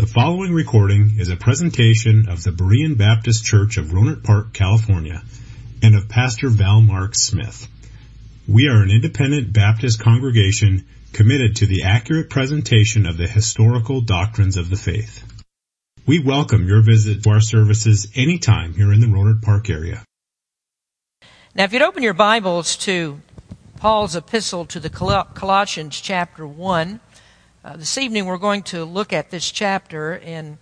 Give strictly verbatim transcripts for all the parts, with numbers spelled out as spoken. The following recording is a presentation of the Berean Baptist Church of Rohnert Park, California, and of Pastor Val Mark Smith. We are an independent Baptist congregation committed to the accurate presentation of the historical doctrines of the faith. We welcome your visit to our services anytime here in the Rohnert Park area. Now, if you'd open your Bibles to Paul's epistle to the Col- Colossians chapter one, Uh, this evening we're going to look at this chapter, and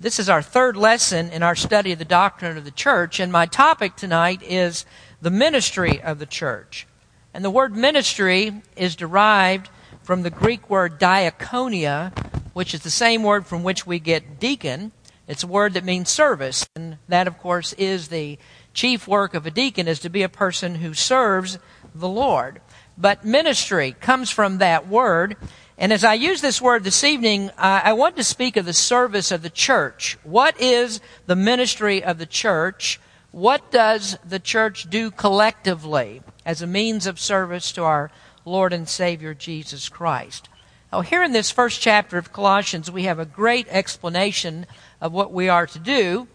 this is our third lesson in our study of the doctrine of the church, and my topic tonight is the ministry of the church. And the word ministry is derived from the Greek word diakonia, which is the same word from which we get deacon. It's a word that means service, and that, of course, is the chief work of a deacon, is to be a person who serves the Lord. But ministry comes from that word. And as I use this word this evening, uh, I want to speak of the service of the church. What is the ministry of the church? What does the church do collectively as a means of service to our Lord and Savior Jesus Christ? Now, here in this first chapter of Colossians, we have a great explanation of what we are to do.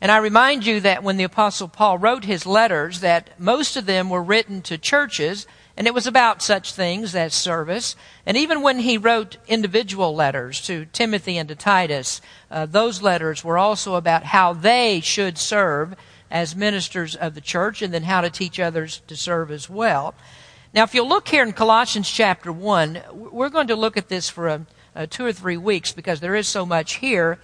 And I remind you that when the Apostle Paul wrote his letters, that most of them were written to churches, and it was about such things as service. And even when he wrote individual letters to Timothy and to Titus, uh, those letters were also about how they should serve as ministers of the church, and then how to teach others to serve as well. Now, if you'll look here in Colossians chapter one, we're going to look at this for a, a two or three weeks because there is so much here.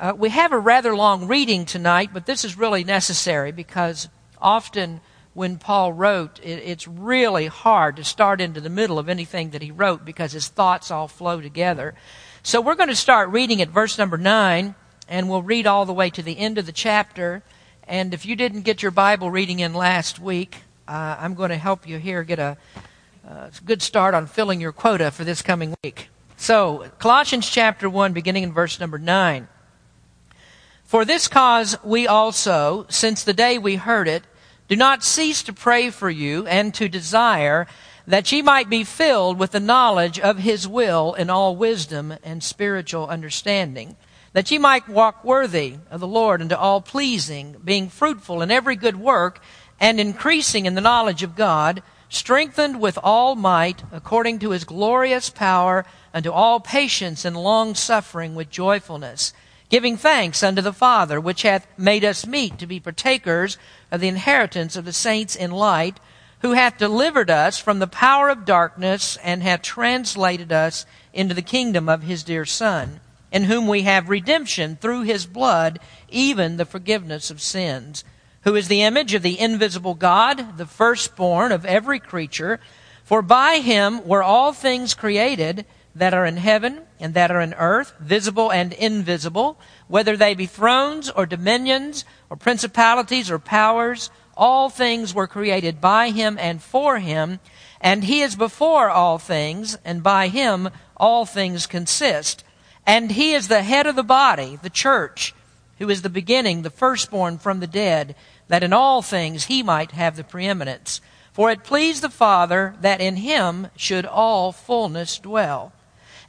Uh, we have a rather long reading tonight, but this is really necessary because often when Paul wrote, it's really hard to start into the middle of anything that he wrote because his thoughts all flow together. So we're going to start reading at verse number nine, and we'll read all the way to the end of the chapter. And if you didn't get your Bible reading in last week, uh, I'm going to help you here get a uh, good start on filling your quota for this coming week. So Colossians chapter one, beginning in verse number nine. For this cause we also, since the day we heard it, do not cease to pray for you and to desire that ye might be filled with the knowledge of his will in all wisdom and spiritual understanding, that ye might walk worthy of the Lord unto all pleasing, being fruitful in every good work and increasing in the knowledge of God, strengthened with all might according to his glorious power unto all patience and long suffering with joyfulness, giving thanks unto the Father, which hath made us meet to be partakers of the inheritance of the saints in light, who hath delivered us from the power of darkness, and hath translated us into the kingdom of his dear Son, in whom we have redemption through his blood, even the forgiveness of sins, who is the image of the invisible God, the firstborn of every creature. For by him were all things created, that are in heaven and that are in earth, visible and invisible, whether they be thrones or dominions or principalities or powers, all things were created by him and for him, and he is before all things, and by him all things consist. And he is the head of the body, the church, who is the beginning, the firstborn from the dead, that in all things he might have the preeminence. For it pleased the Father that in him should all fullness dwell.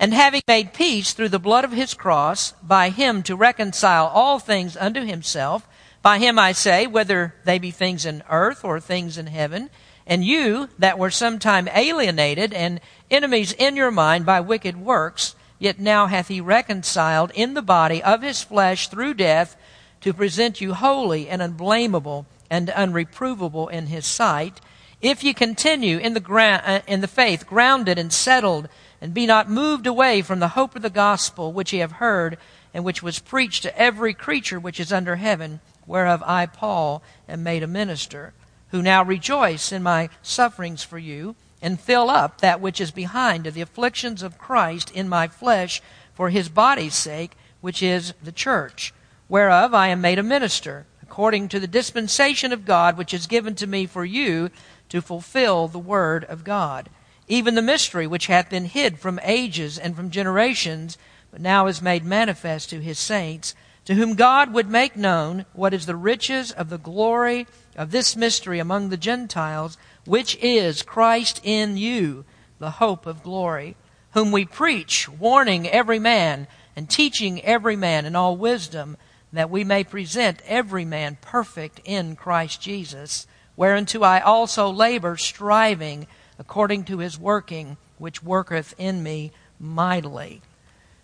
And having made peace through the blood of his cross, by him to reconcile all things unto himself, by him I say, whether they be things in earth or things in heaven, and you that were sometime alienated and enemies in your mind by wicked works, yet now hath he reconciled in the body of his flesh through death, to present you holy and unblameable and unreprovable in his sight, if ye continue in the gra- in the faith, grounded and settled, and be not moved away from the hope of the gospel which ye have heard, and which was preached to every creature which is under heaven, whereof I, Paul, am made a minister, who now rejoice in my sufferings for you, and fill up that which is behind of the afflictions of Christ in my flesh for his body's sake, which is the church, whereof I am made a minister, according to the dispensation of God which is given to me for you, to fulfill the word of God, even the mystery which hath been hid from ages and from generations, but now is made manifest to his saints, to whom God would make known what is the riches of the glory of this mystery among the Gentiles, which is Christ in you, the hope of glory, whom we preach, warning every man, and teaching every man in all wisdom, that we may present every man perfect in Christ Jesus, whereunto I also labor, striving according to his working, which worketh in me mightily."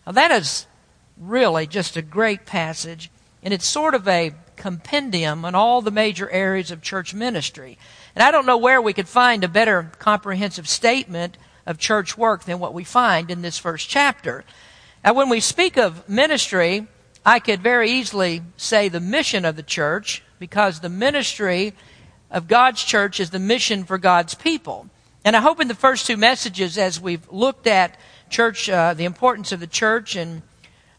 Now that is really just a great passage, and it's sort of a compendium on all the major areas of church ministry. And I don't know where we could find a better comprehensive statement of church work than what we find in this first chapter. Now, when we speak of ministry, I could very easily say the mission of the church, because the ministry of God's church is the mission for God's people. And I hope in the first two messages, as we've looked at church, uh, the importance of the church and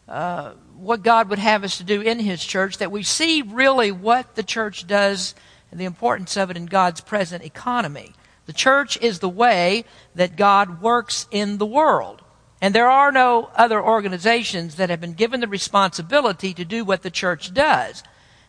uh, what God would have us to do in his church, that we see really what the church does and the importance of it in God's present economy. The church is the way that God works in the world. And there are no other organizations that have been given the responsibility to do what the church does.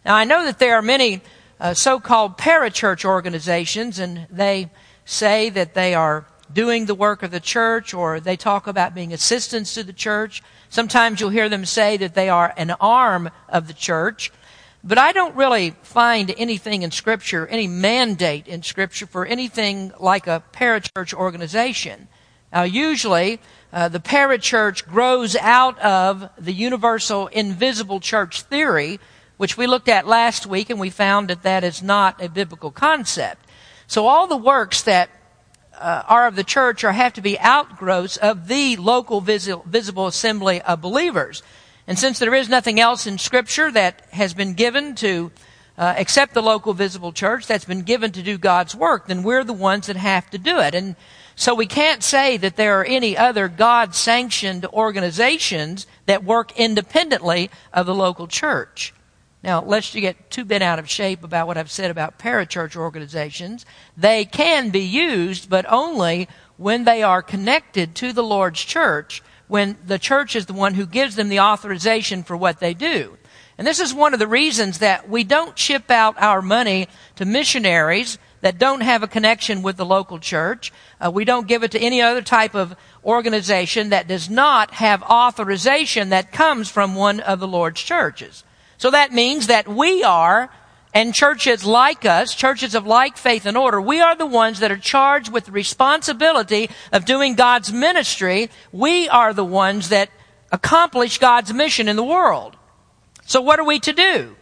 Now, I know that there are many uh, so-called parachurch organizations, and they say that they are doing the work of the church, or they talk about being assistants to the church. Sometimes you'll hear them say that they are an arm of the church. But I don't really find anything in Scripture, any mandate in Scripture for anything like a parachurch organization. Now, usually, uh, the parachurch grows out of the universal invisible church theory, which we looked at last week, and we found that that is not a biblical concept. So all the works that uh, are of the church are have to be outgrowths of the local vis- visible assembly of believers. And since there is nothing else in Scripture that has been given to Uh, except the local visible church that's been given to do God's work, then we're the ones that have to do it. And so we can't say that there are any other God-sanctioned organizations that work independently of the local church. Now, lest you get too bent out of shape about what I've said about parachurch organizations, they can be used, but only when they are connected to the Lord's church, when the church is the one who gives them the authorization for what they do. And this is one of the reasons that we don't ship out our money to missionaries that don't have a connection with the local church. Uh, we don't give it to any other type of organization that does not have authorization that comes from one of the Lord's churches. So that means that we are, and churches like us, churches of like faith and order, we are the ones that are charged with the responsibility of doing God's ministry. We are the ones that accomplish God's mission in the world. So what are we to do?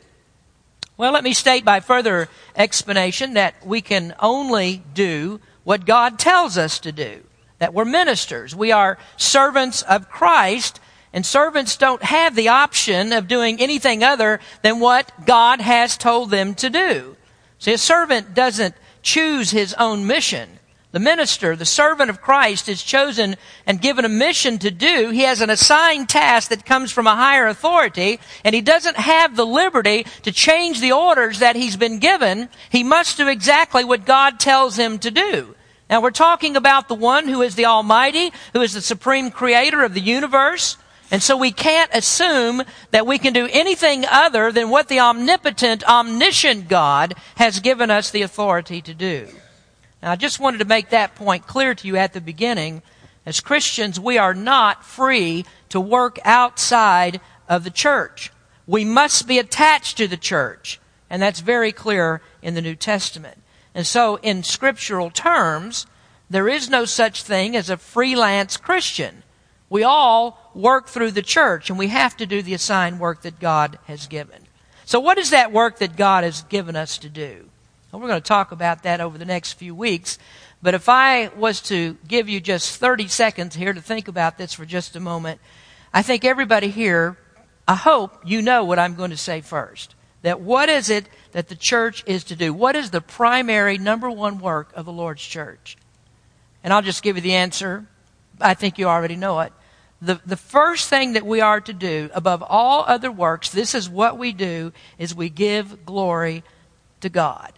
Well, let me state by further explanation that we can only do what God tells us to do, that we're ministers. We are servants of Christ, and servants don't have the option of doing anything other than what God has told them to do. See, a servant doesn't choose his own mission. The minister, the servant of Christ, is chosen and given a mission to do. He has an assigned task that comes from a higher authority, and he doesn't have the liberty to change the orders that he's been given. He must do exactly what God tells him to do. Now, we're talking about the one who is the Almighty, who is the supreme creator of the universe, and so we can't assume that we can do anything other than what the omnipotent, omniscient God has given us the authority to do. Now, I just wanted to make that point clear to you at the beginning. As Christians, we are not free to work outside of the church. We must be attached to the church, and that's very clear in the New Testament. And so, in scriptural terms, there is no such thing as a freelance Christian. We all work through the church, and we have to do the assigned work that God has given. So what is that work that God has given us to do? We're going to talk about that over the next few weeks. But if I was to give you just thirty seconds here to think about this for just a moment, I think everybody here, I hope you know what I'm going to say first. That what is it that the church is to do? What is the primary, number one work of the Lord's church? And I'll just give you the answer. I think you already know it. The, the first thing that we are to do, above all other works, this is what we do, is we give glory to God.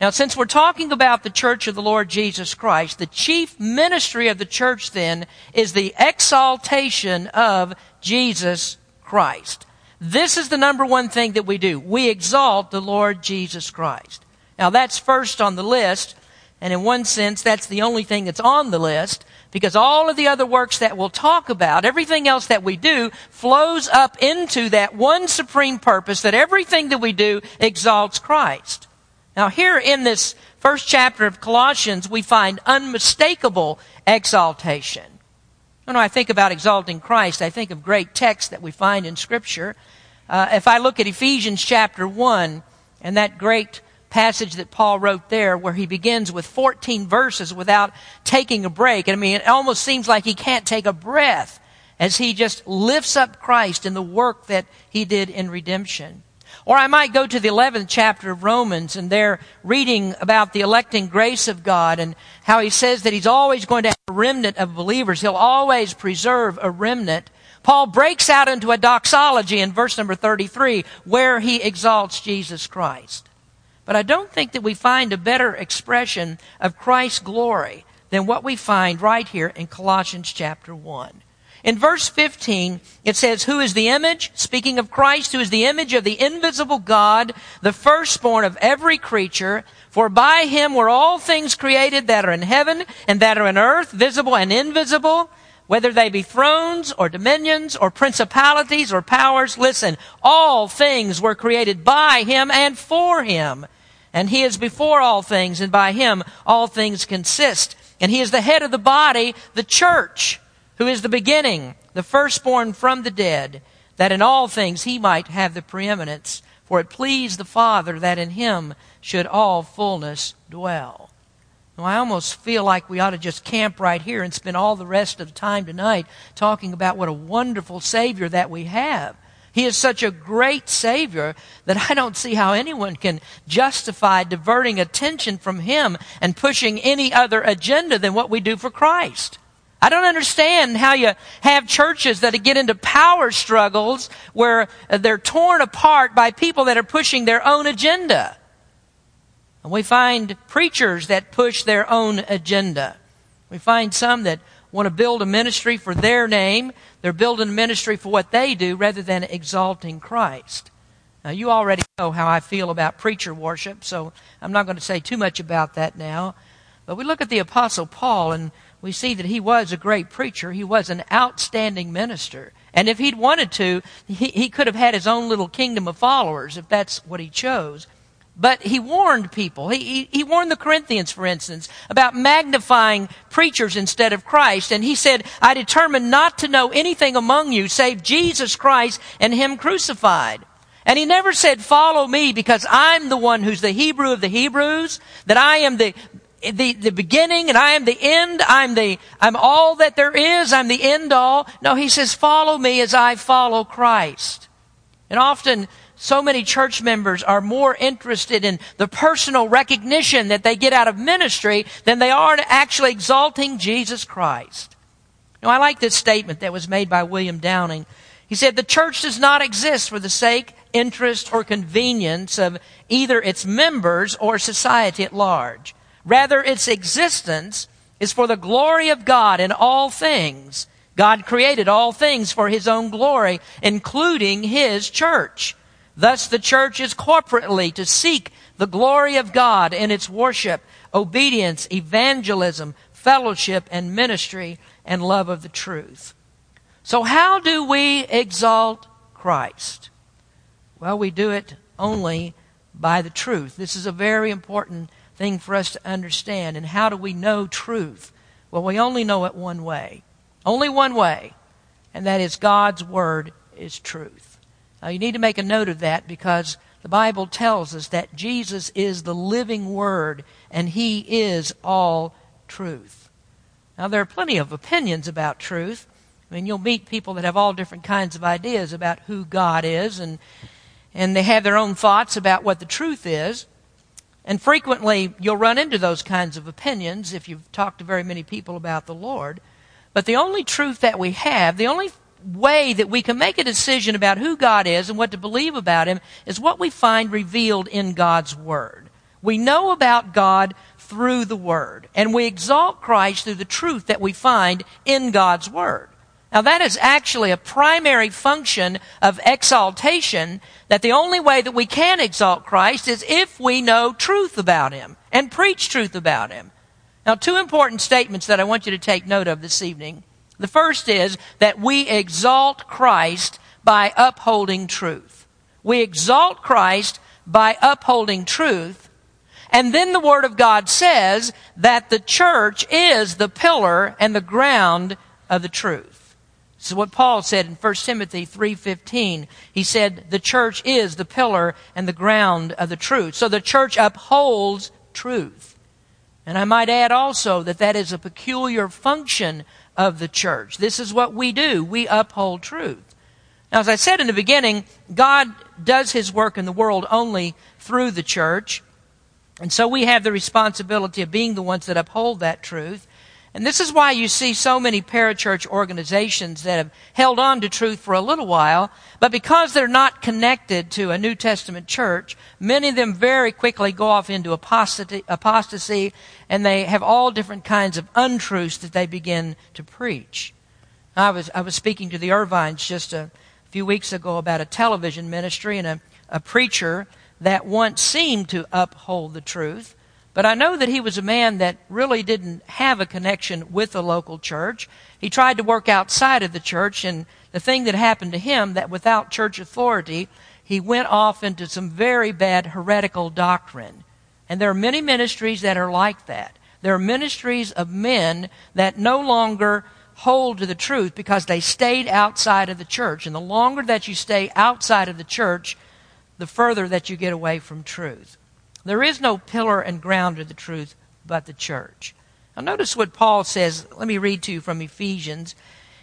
Now, since we're talking about the church of the Lord Jesus Christ, the chief ministry of the church then is the exaltation of Jesus Christ. This is the number one thing that we do. We exalt the Lord Jesus Christ. Now, that's first on the list. And in one sense, that's the only thing that's on the list, because all of the other works that we'll talk about, everything else that we do, flows up into that one supreme purpose, that everything that we do exalts Christ. Now, here in this first chapter of Colossians, we find unmistakable exaltation. When I think about exalting Christ, I think of great texts that we find in Scripture. Uh, if I look at Ephesians chapter one, and that great passage that Paul wrote there, where he begins with fourteen verses without taking a break. I mean, it almost seems like he can't take a breath as he just lifts up Christ in the work that he did in redemption. Or I might go to the eleventh chapter of Romans, and there reading about the electing grace of God and how he says that he's always going to have a remnant of believers. He'll always preserve a remnant. Paul breaks out into a doxology in verse number thirty-three, where he exalts Jesus Christ. But I don't think that we find a better expression of Christ's glory than what we find right here in Colossians chapter one. In verse fifteen, it says, who is the image, speaking of Christ, who is the image of the invisible God, the firstborn of every creature, for by him were all things created that are in heaven and that are in earth, visible and invisible, whether they be thrones or dominions or principalities or powers. Listen, all things were created by him and for him, and he is before all things, and by him all things consist. And he is the head of the body, the church, who is the beginning, the firstborn from the dead, that in all things he might have the preeminence. For it pleased the Father that in him should all fullness dwell. Now, I almost feel like we ought to just camp right here and spend all the rest of the time tonight talking about what a wonderful Savior that we have. He is such a great Savior that I don't see how anyone can justify diverting attention from him and pushing any other agenda than what we do for Christ. I don't understand how you have churches that get into power struggles where they're torn apart by people that are pushing their own agenda. And we find preachers that push their own agenda. We find some that want to build a ministry for their name. They're building a ministry for what they do rather than exalting Christ. Now, you already know how I feel about preacher worship, so I'm not going to say too much about that now. But we look at the Apostle Paul, and we see that he was a great preacher. He was an outstanding minister. And if he'd wanted to, he, he could have had his own little kingdom of followers if that's what he chose. But he warned people. He, he, he warned the Corinthians, for instance, about magnifying preachers instead of Christ. And he said, I determined not to know anything among you save Jesus Christ and him crucified. And he never said, follow me because I'm the one who's the Hebrew of the Hebrews, that I am the... The, the beginning, and I am the end. I'm the, I'm all that there is. I'm the end all. No, he says, follow me as I follow Christ. And often, so many church members are more interested in the personal recognition that they get out of ministry than they are in actually exalting Jesus Christ. Now, I like this statement that was made by William Downing. He said, the church does not exist for the sake, interest, or convenience of either its members or society at large. Rather, its existence is for the glory of God in all things. God created all things for his own glory, including his church. Thus, the church is corporately to seek the glory of God in its worship, obedience, evangelism, fellowship, and ministry, and love of the truth. So how do we exalt Christ? Well, we do it only by the truth. This is a very important thing for us to understand. And how do we know truth? Well, we only know it one way. Only one way. And that is God's word is truth. Now, you need to make a note of that, because the Bible tells us that Jesus is the living word and he is all truth. Now, there are plenty of opinions about truth. I mean, you'll meet people that have all different kinds of ideas about who God is, and and they have their own thoughts about what the truth is. And frequently, you'll run into those kinds of opinions if you've talked to very many people about the Lord. But the only truth that we have, the only way that we can make a decision about who God is and what to believe about him, is what we find revealed in God's word. We know about God through the word, and we exalt Christ through the truth that we find in God's word. Now, that is actually a primary function of exaltation, that the only way that we can exalt Christ is if we know truth about him and preach truth about him. Now, two important statements that I want you to take note of this evening. The first is that we exalt Christ by upholding truth. We exalt Christ by upholding truth. And then the Word of God says that the church is the pillar and the ground of the truth. This is what Paul said in First Timothy three fifteen. He said the church is the pillar and the ground of the truth. So the church upholds truth. And I might add also that that is a peculiar function of the church. This is what we do. We uphold truth. Now, as I said in the beginning, God does His work in the world only through the church. And so we have the responsibility of being the ones that uphold that truth. And this is why you see so many parachurch organizations that have held on to truth for a little while, but because they're not connected to a New Testament church, many of them very quickly go off into apostasy, and they have all different kinds of untruths that they begin to preach. I was I was speaking to the Irvines just a few weeks ago about a television ministry and a, a preacher that once seemed to uphold the truth, but I know that he was a man that really didn't have a connection with the local church. He tried to work outside of the church, and the thing that happened to him, that without church authority, he went off into some very bad heretical doctrine. And there are many ministries that are like that. There are ministries of men that no longer hold to the truth because they stayed outside of the church. And the longer that you stay outside of the church, the further that you get away from truth. There is no pillar and ground of the truth but the church. Now notice what Paul says. Let me read to you from Ephesians.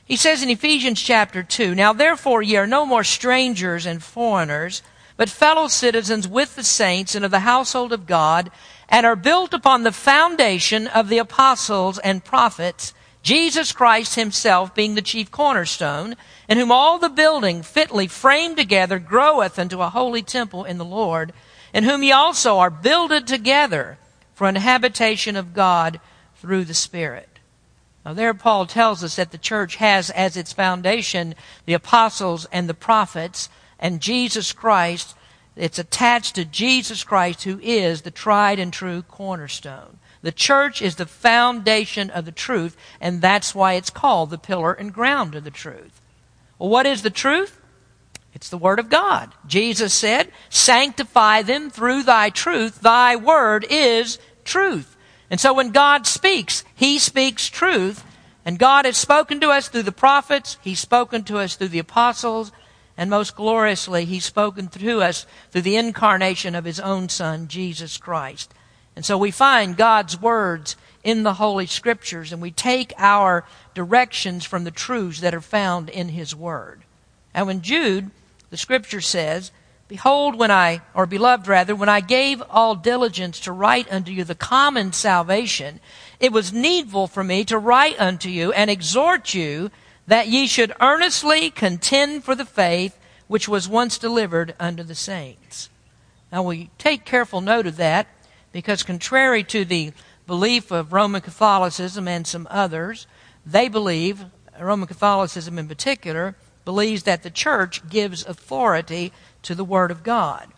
He says in Ephesians chapter two, "Now therefore ye are no more strangers and foreigners, but fellow citizens with the saints and of the household of God, and are built upon the foundation of the apostles and prophets, Jesus Christ himself being the chief cornerstone, in whom all the building fitly framed together groweth unto a holy temple in the Lord, in whom ye also are builded together for an habitation of God through the Spirit." Now there Paul tells us that the church has as its foundation the apostles and the prophets and Jesus Christ. It's attached to Jesus Christ, who is the tried and true cornerstone. The church is the foundation of the truth, and that's why it's called the pillar and ground of the truth. Well, what is the truth? It's the Word of God. Jesus said, "Sanctify them through thy truth. Thy word is truth." And so when God speaks, He speaks truth. And God has spoken to us through the prophets. He's spoken to us through the apostles. And most gloriously, He's spoken to us through the incarnation of His own Son, Jesus Christ. And so we find God's words in the Holy Scriptures, and we take our directions from the truths that are found in His Word. And when Jude, the Scripture says, "Behold, when I, or beloved rather, when I gave all diligence to write unto you the common salvation, it was needful for me to write unto you and exhort you that ye should earnestly contend for the faith which was once delivered unto the saints." Now we take careful note of that, because contrary to the belief of Roman Catholicism and some others, they believe, Roman Catholicism in particular, believes that the church gives authority to the Word of God.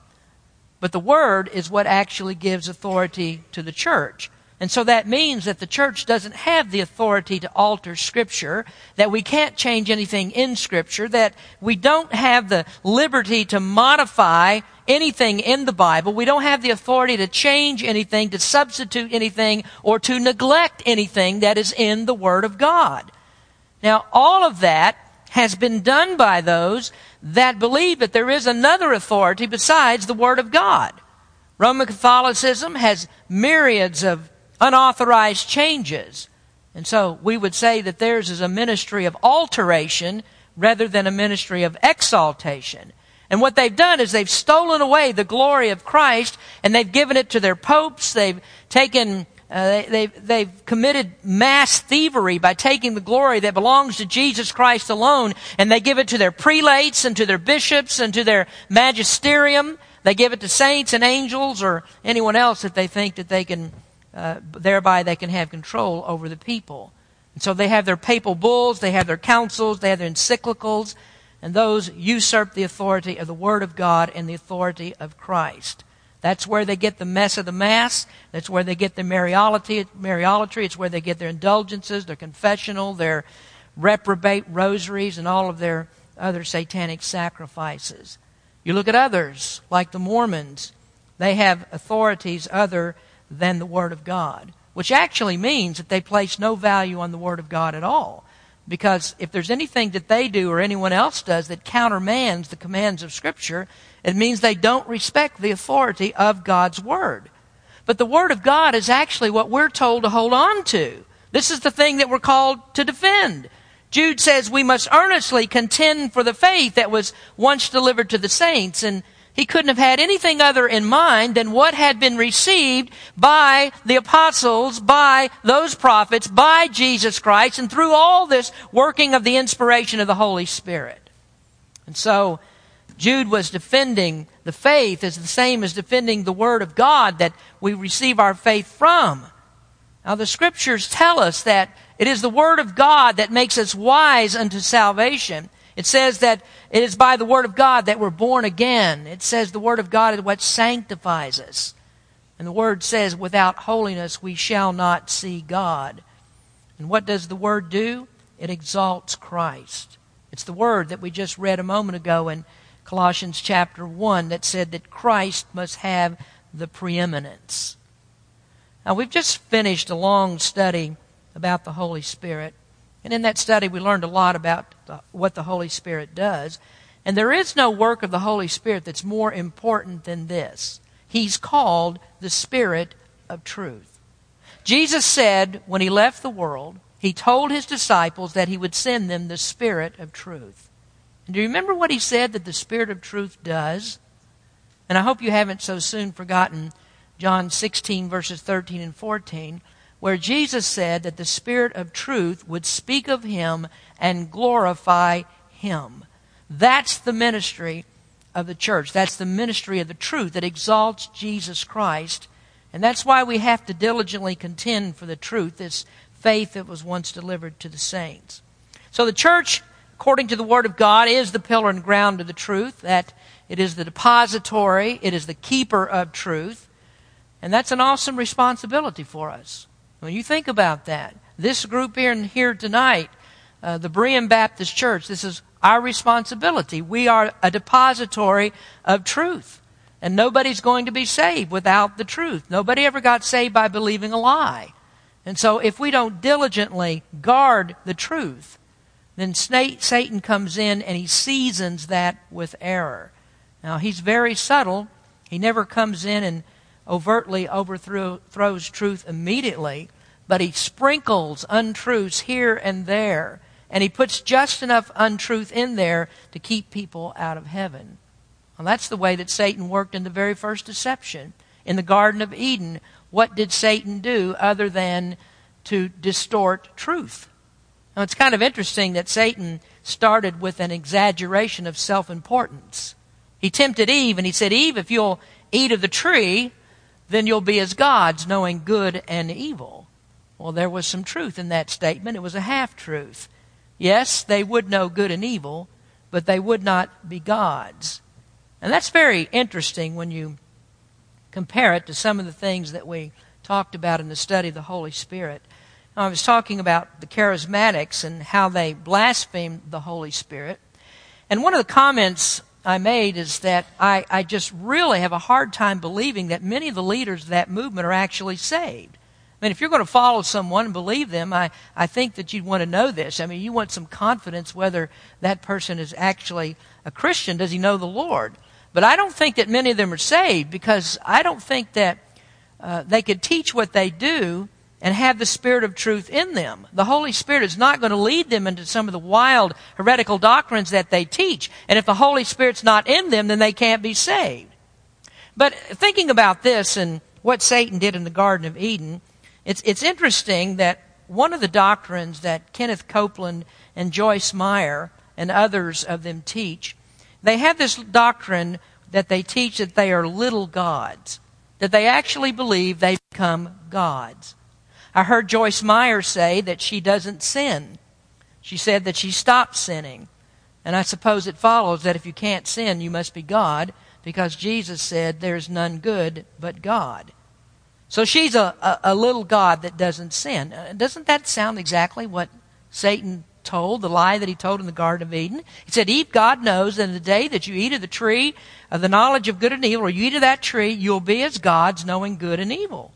But the Word is what actually gives authority to the church. And so that means that the church doesn't have the authority to alter Scripture, that we can't change anything in Scripture, that we don't have the liberty to modify anything in the Bible. We don't have the authority to change anything, to substitute anything, or to neglect anything that is in the Word of God. Now, all of that has been done by those that believe that there is another authority besides the Word of God. Roman Catholicism has myriads of unauthorized changes. And so we would say that theirs is a ministry of alteration rather than a ministry of exaltation. And what they've done is they've stolen away the glory of Christ, and they've given it to their popes. They've taken, uh, they've, they've committed mass thievery by taking the glory that belongs to Jesus Christ alone, and they give it to their prelates and to their bishops and to their magisterium. They give it to saints and angels or anyone else that they think that they can Uh, thereby they can have control over the people. And so they have their papal bulls, they have their councils, they have their encyclicals, and those usurp the authority of the Word of God and the authority of Christ. That's where they get the mess of the Mass. That's where they get the Mariolatry. Mariolatry. It's where they get their indulgences, their confessional, their reprobate rosaries, and all of their other satanic sacrifices. You look at others, like the Mormons. They have authorities other than the Word of God, which actually means that they place no value on the Word of God at all. Because if there's anything that they do or anyone else does that countermands the commands of Scripture, it means they don't respect the authority of God's Word. But the Word of God is actually what we're told to hold on to. This is the thing that we're called to defend. Jude says we must earnestly contend for the faith that was once delivered to the saints. And he couldn't have had anything other in mind than what had been received by the apostles, by those prophets, by Jesus Christ, and through all this working of the inspiration of the Holy Spirit. And so Jude was defending the faith as the same as defending the Word of God that we receive our faith from. Now the Scriptures tell us that it is the Word of God that makes us wise unto salvation. It says that it is by the Word of God that we're born again. It says the Word of God is what sanctifies us. And the Word says, without holiness we shall not see God. And what does the Word do? It exalts Christ. It's the Word that we just read a moment ago in Colossians chapter one that said that Christ must have the preeminence. Now we've just finished a long study about the Holy Spirit. And in that study, we learned a lot about the, what the Holy Spirit does. And there is no work of the Holy Spirit that's more important than this. He's called the Spirit of Truth. Jesus said when he left the world, he told his disciples that he would send them the Spirit of Truth. And do you remember what he said that the Spirit of Truth does? And I hope you haven't so soon forgotten John sixteen, verses thirteen and fourteen. Where Jesus said that the Spirit of Truth would speak of Him and glorify Him. That's the ministry of the church. That's the ministry of the truth that exalts Jesus Christ. And that's why we have to diligently contend for the truth, this faith that was once delivered to the saints. So the church, according to the Word of God, is the pillar and ground of the truth. That it is the depository. It is the keeper of truth. And that's an awesome responsibility for us. When you think about that, this group here and here tonight, uh, the Berean Baptist Church, this is our responsibility. We are a depository of truth. And nobody's going to be saved without the truth. Nobody ever got saved by believing a lie. And so if we don't diligently guard the truth, then Satan comes in and he seasons that with error. Now, he's very subtle. He never comes in and overtly overthrows truth immediately, but he sprinkles untruths here and there, and he puts just enough untruth in there to keep people out of heaven. Well, that's the way that Satan worked in the very first deception. In the Garden of Eden, what did Satan do other than to distort truth? Now, it's kind of interesting that Satan started with an exaggeration of self-importance. He tempted Eve, and he said, Eve, if you'll eat of the tree, then you'll be as gods, knowing good and evil. Well, there was some truth in that statement. It was a half-truth. Yes, they would know good and evil, but they would not be gods. And that's very interesting when you compare it to some of the things that we talked about in the study of the Holy Spirit. Now, I was talking about the charismatics and how they blasphemed the Holy Spirit. And one of the comments I made is that I, I just really have a hard time believing that many of the leaders of that movement are actually saved. I mean, if you're going to follow someone and believe them, I, I think that you'd want to know this. I mean, you want some confidence whether that person is actually a Christian. Does he know the Lord? But I don't think that many of them are saved because I don't think that uh, they could teach what they do and have the Spirit of truth in them. The Holy Spirit is not going to lead them into some of the wild heretical doctrines that they teach. And if the Holy Spirit's not in them, then they can't be saved. But thinking about this and what Satan did in the Garden of Eden, it's, it's interesting that one of the doctrines that Kenneth Copeland and Joyce Meyer and others of them teach, they have this doctrine that they teach that they are little gods, that they actually believe they become gods. I heard Joyce Meyer say that she doesn't sin. She said that she stopped sinning. And I suppose it follows that if you can't sin, you must be God. because Jesus said there's none good but God. So she's a, a, a little God that doesn't sin. Uh, doesn't that sound exactly what Satan told, the lie that he told in the Garden of Eden? He said, eat, God knows, and the day that you eat of the tree of the knowledge of good and evil, or you eat of that tree, you'll be as gods, knowing good and evil.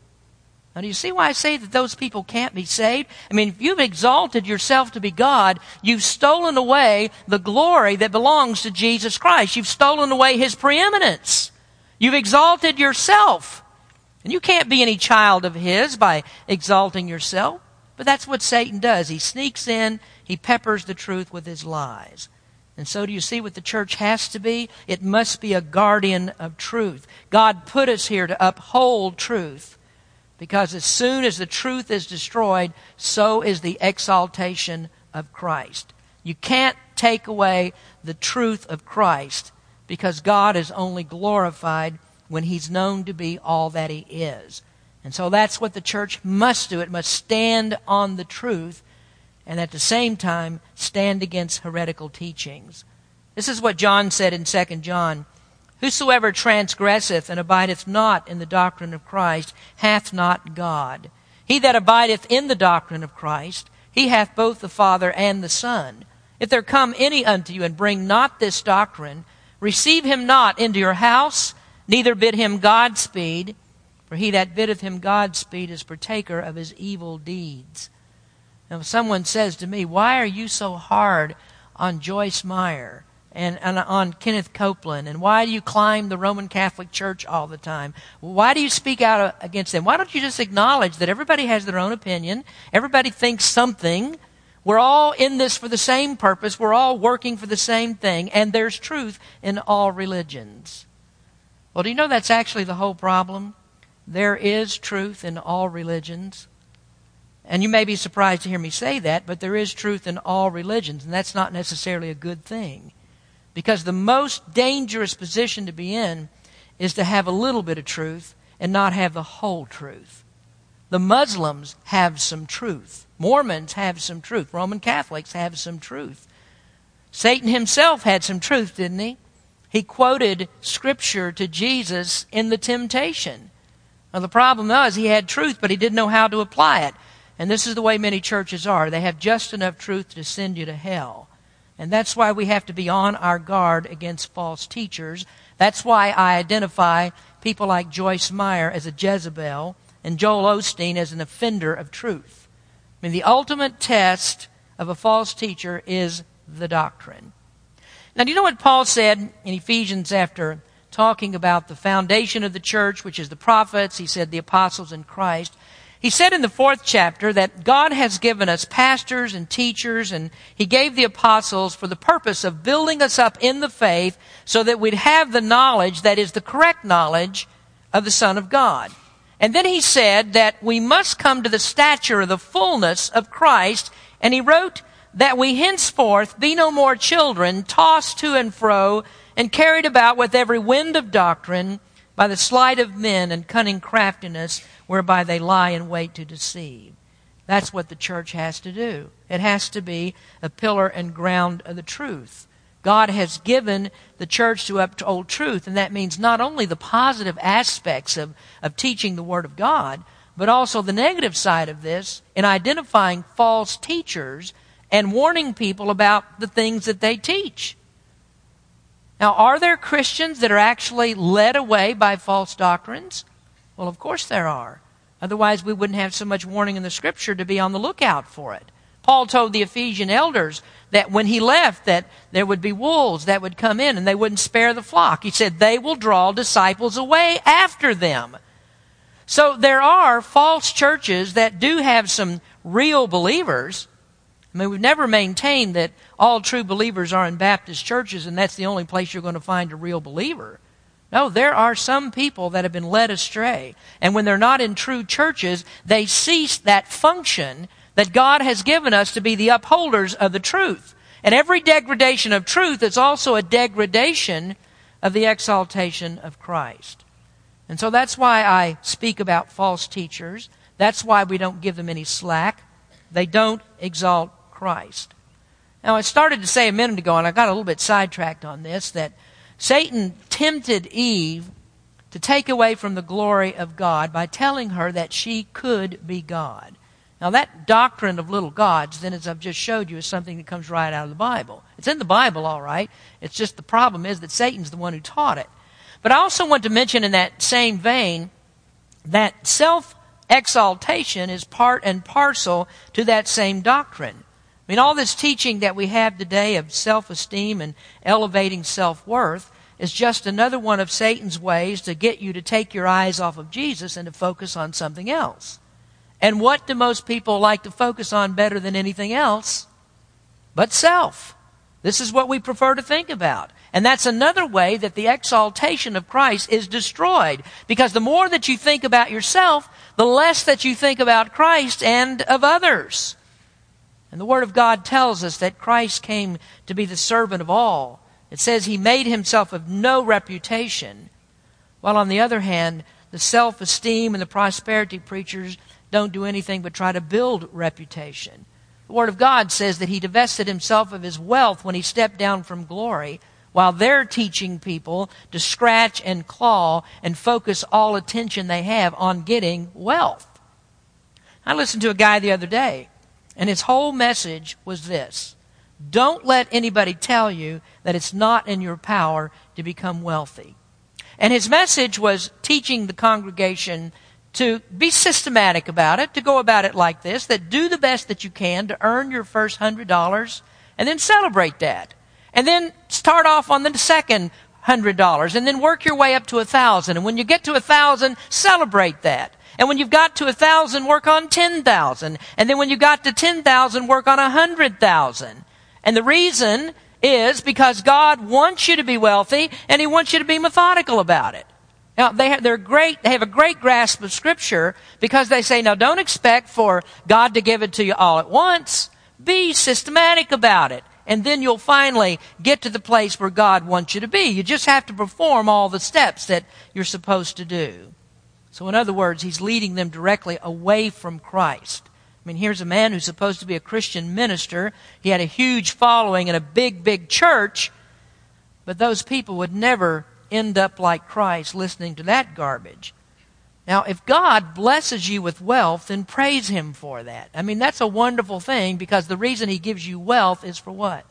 Now, do you see why I say that those people can't be saved? I mean, if you've exalted yourself to be God, you've stolen away the glory that belongs to Jesus Christ. You've stolen away His preeminence. You've exalted yourself. And you can't be any child of His by exalting yourself. But that's what Satan does. He sneaks in. He peppers the truth with his lies. And so do you see what the church has to be? It must be a guardian of truth. God put us here to uphold truth. Because as soon as the truth is destroyed, so is the exaltation of Christ. You can't take away the truth of Christ, because God is only glorified when He's known to be all that He is. And so that's what the church must do. It must stand on the truth and at the same time stand against heretical teachings. This is what John said in Second John. Whosoever transgresseth and abideth not in the doctrine of Christ hath not God. He that abideth in the doctrine of Christ, he hath both the Father and the Son. If there come any unto you and bring not this doctrine, receive him not into your house, neither bid him Godspeed, for he that biddeth him Godspeed is partaker of his evil deeds. Now if someone says to me, why are you so hard on Joyce Meyer? And, and on Kenneth Copeland, and why do you climb the Roman Catholic Church all the time? Why do you speak out against them? Why don't you just acknowledge that everybody has their own opinion? Everybody thinks something. We're all in this for the same purpose. We're all working for the same thing, and there's truth in all religions. Well, do you know that's actually the whole problem? There is truth in all religions. And you may be surprised to hear me say that, but there is truth in all religions, and that's not necessarily a good thing. Because the most dangerous position to be in is to have a little bit of truth and not have the whole truth. The Muslims have some truth. Mormons have some truth. Roman Catholics have some truth. Satan himself had some truth, didn't he? He quoted Scripture to Jesus in the temptation. Now the problem was he had truth, but he didn't know how to apply it. And this is the way many churches are. They have just enough truth to send you to hell. And that's why we have to be on our guard against false teachers. That's why I identify people like Joyce Meyer as a Jezebel and Joel Osteen as an offender of truth. I mean, the ultimate test of a false teacher is the doctrine. Now, do you know what Paul said in Ephesians after talking about the foundation of the church, which is the prophets? He said the apostles and Christ. He said in the fourth chapter that God has given us pastors and teachers, and He gave the apostles for the purpose of building us up in the faith so that we'd have the knowledge that is the correct knowledge of the Son of God. And then he said that we must come to the stature of the fullness of Christ, and he wrote that we henceforth be no more children, tossed to and fro and carried about with every wind of doctrine, by the sleight of men and cunning craftiness, whereby they lie in wait to deceive. That's what the church has to do. It has to be a pillar and ground of the truth. God has given the church to uphold truth, and that means not only the positive aspects of, of teaching the Word of God, but also the negative side of this in identifying false teachers and warning people about the things that they teach. Now, are there Christians that are actually led away by false doctrines? Well, of course there are. Otherwise, we wouldn't have so much warning in the Scripture to be on the lookout for it. Paul told the Ephesian elders that when he left, that there would be wolves that would come in and they wouldn't spare the flock. He said, they will draw disciples away after them. So there are false churches that do have some real believers. I mean, we've never maintained that all true believers are in Baptist churches and that's the only place you're going to find a real believer. No, there are some people that have been led astray. And when they're not in true churches, they cease that function that God has given us to be the upholders of the truth. And every degradation of truth is also a degradation of the exaltation of Christ. And so that's why I speak about false teachers. That's why we don't give them any slack. They don't exalt Christ. Now, I started to say a minute ago, and I got a little bit sidetracked on this, that Satan tempted Eve to take away from the glory of God by telling her that she could be God. Now, that doctrine of little gods, then, as I've just showed you, is something that comes right out of the Bible. It's in the Bible, all right. It's just the problem is that Satan's the one who taught it. But I also want to mention in that same vein that self-exaltation is part and parcel to that same doctrine. I mean, all this teaching that we have today of self-esteem and elevating self-worth is just another one of Satan's ways to get you to take your eyes off of Jesus and to focus on something else. And what do most people like to focus on better than anything else but self? This is what we prefer to think about. And that's another way that the exaltation of Christ is destroyed. Because the more that you think about yourself, the less that you think about Christ and of others. And the Word of God tells us that Christ came to be the servant of all. It says he made himself of no reputation. While on the other hand, the self-esteem and the prosperity preachers don't do anything but try to build reputation. The Word of God says that he divested himself of his wealth when he stepped down from glory, while they're teaching people to scratch and claw and focus all attention they have on getting wealth. I listened to a guy the other day, and his whole message was this: don't let anybody tell you that it's not in your power to become wealthy. And his message was teaching the congregation to be systematic about it, to go about it like this, that do the best that you can to earn your first hundred dollars and then celebrate that. And then start off on the second hundred dollars and then work your way up to a thousand. And when you get to a thousand, celebrate that. And when you've got to a thousand, work on ten thousand. And then when you got to ten thousand, work on a hundred thousand. And the reason is because God wants you to be wealthy and he wants you to be methodical about it. Now, they have, they're great, they have a great grasp of Scripture because they say, now don't expect for God to give it to you all at once. Be systematic about it. And then you'll finally get to the place where God wants you to be. You just have to perform all the steps that you're supposed to do. So in other words, he's leading them directly away from Christ. I mean, here's a man who's supposed to be a Christian minister. He had a huge following in a big, big church. But those people would never end up like Christ listening to that garbage. Now, if God blesses you with wealth, then praise him for that. I mean, that's a wonderful thing because the reason he gives you wealth is for what?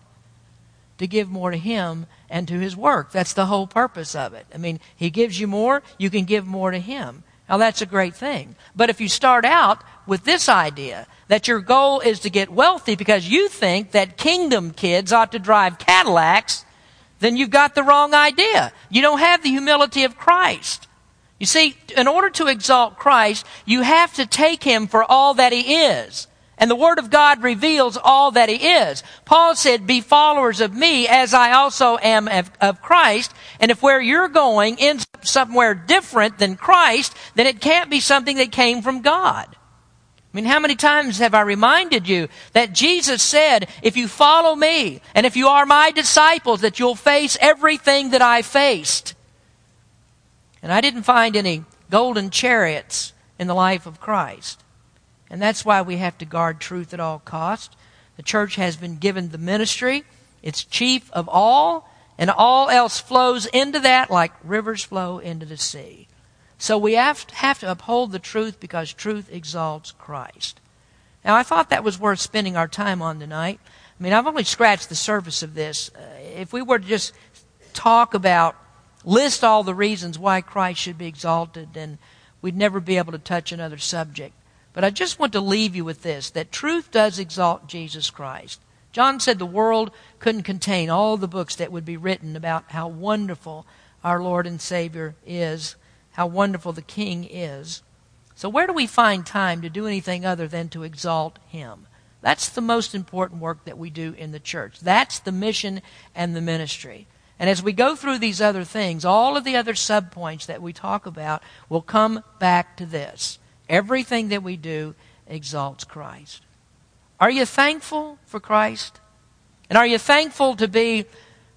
To give more to him and to his work. That's the whole purpose of it. I mean, he gives you more, you can give more to him. Now, that's a great thing. But if you start out with this idea that your goal is to get wealthy because you think that kingdom kids ought to drive Cadillacs, then you've got the wrong idea. You don't have the humility of Christ. You see, in order to exalt Christ, you have to take him for all that he is. And the Word of God reveals all that he is. Paul said, be followers of me as I also am of, of Christ. And if where you're going ends up somewhere different than Christ, then it can't be something that came from God. I mean, how many times have I reminded you that Jesus said, if you follow me and if you are my disciples, that you'll face everything that I faced. And I didn't find any golden chariots in the life of Christ. And that's why we have to guard truth at all costs. The church has been given the ministry. It's chief of all, and all else flows into that like rivers flow into the sea. So we have to, have to uphold the truth because truth exalts Christ. Now, I thought that was worth spending our time on tonight. I mean, I've only scratched the surface of this. Uh, if we were to just talk about, list all the reasons why Christ should be exalted, then we'd never be able to touch another subject. But I just want to leave you with this, that truth does exalt Jesus Christ. John said the world couldn't contain all the books that would be written about how wonderful our Lord and Savior is, how wonderful the King is. So where do we find time to do anything other than to exalt him? That's the most important work that we do in the church. That's the mission and the ministry. And as we go through these other things, all of the other subpoints that we talk about will come back to this. Everything that we do exalts Christ. Are you thankful for Christ? And are you thankful to be,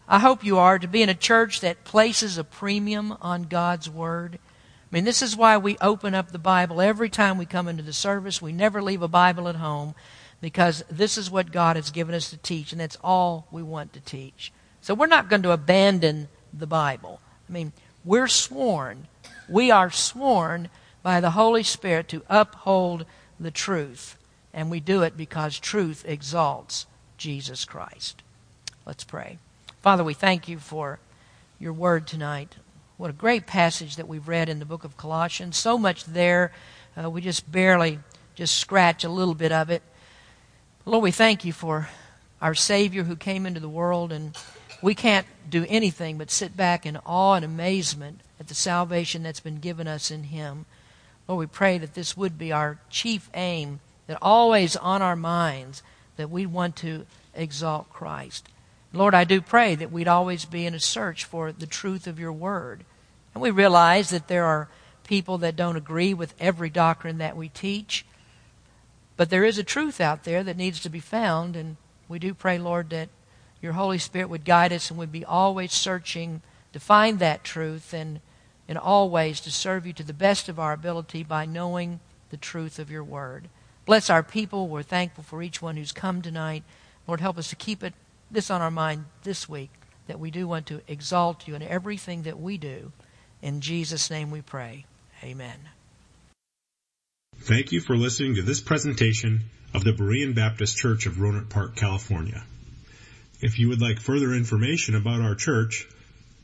I hope you are, to be in a church that places a premium on God's Word? I mean, this is why we open up the Bible every time we come into the service. We never leave a Bible at home because this is what God has given us to teach, and that's all we want to teach. So we're not going to abandon the Bible. I mean, we're sworn, we are sworn by the Holy Spirit to uphold the truth. And we do it because truth exalts Jesus Christ. Let's pray. Father, we thank you for your word tonight. What a great passage that we've read in the book of Colossians. So much there. Uh, we just barely just scratch a little bit of it. But Lord, we thank you for our Savior who came into the world, and we can't do anything but sit back in awe and amazement at the salvation that's been given us in him. Lord, we pray that this would be our chief aim, that always on our minds, that we want to exalt Christ. Lord, I do pray that we'd always be in a search for the truth of your word. And we realize that there are people that don't agree with every doctrine that we teach, but there is a truth out there that needs to be found, and we do pray, Lord, that your Holy Spirit would guide us and would be always searching to find that truth, and in all ways to serve you to the best of our ability by knowing the truth of your word. Bless our people. We're thankful for each one who's come tonight. Lord, help us to keep it this on our mind this week, that we do want to exalt you in everything that we do. In Jesus' name we pray. Amen. Thank you for listening to this presentation of the Berean Baptist Church of Rohnert Park, California. If you would like further information about our church,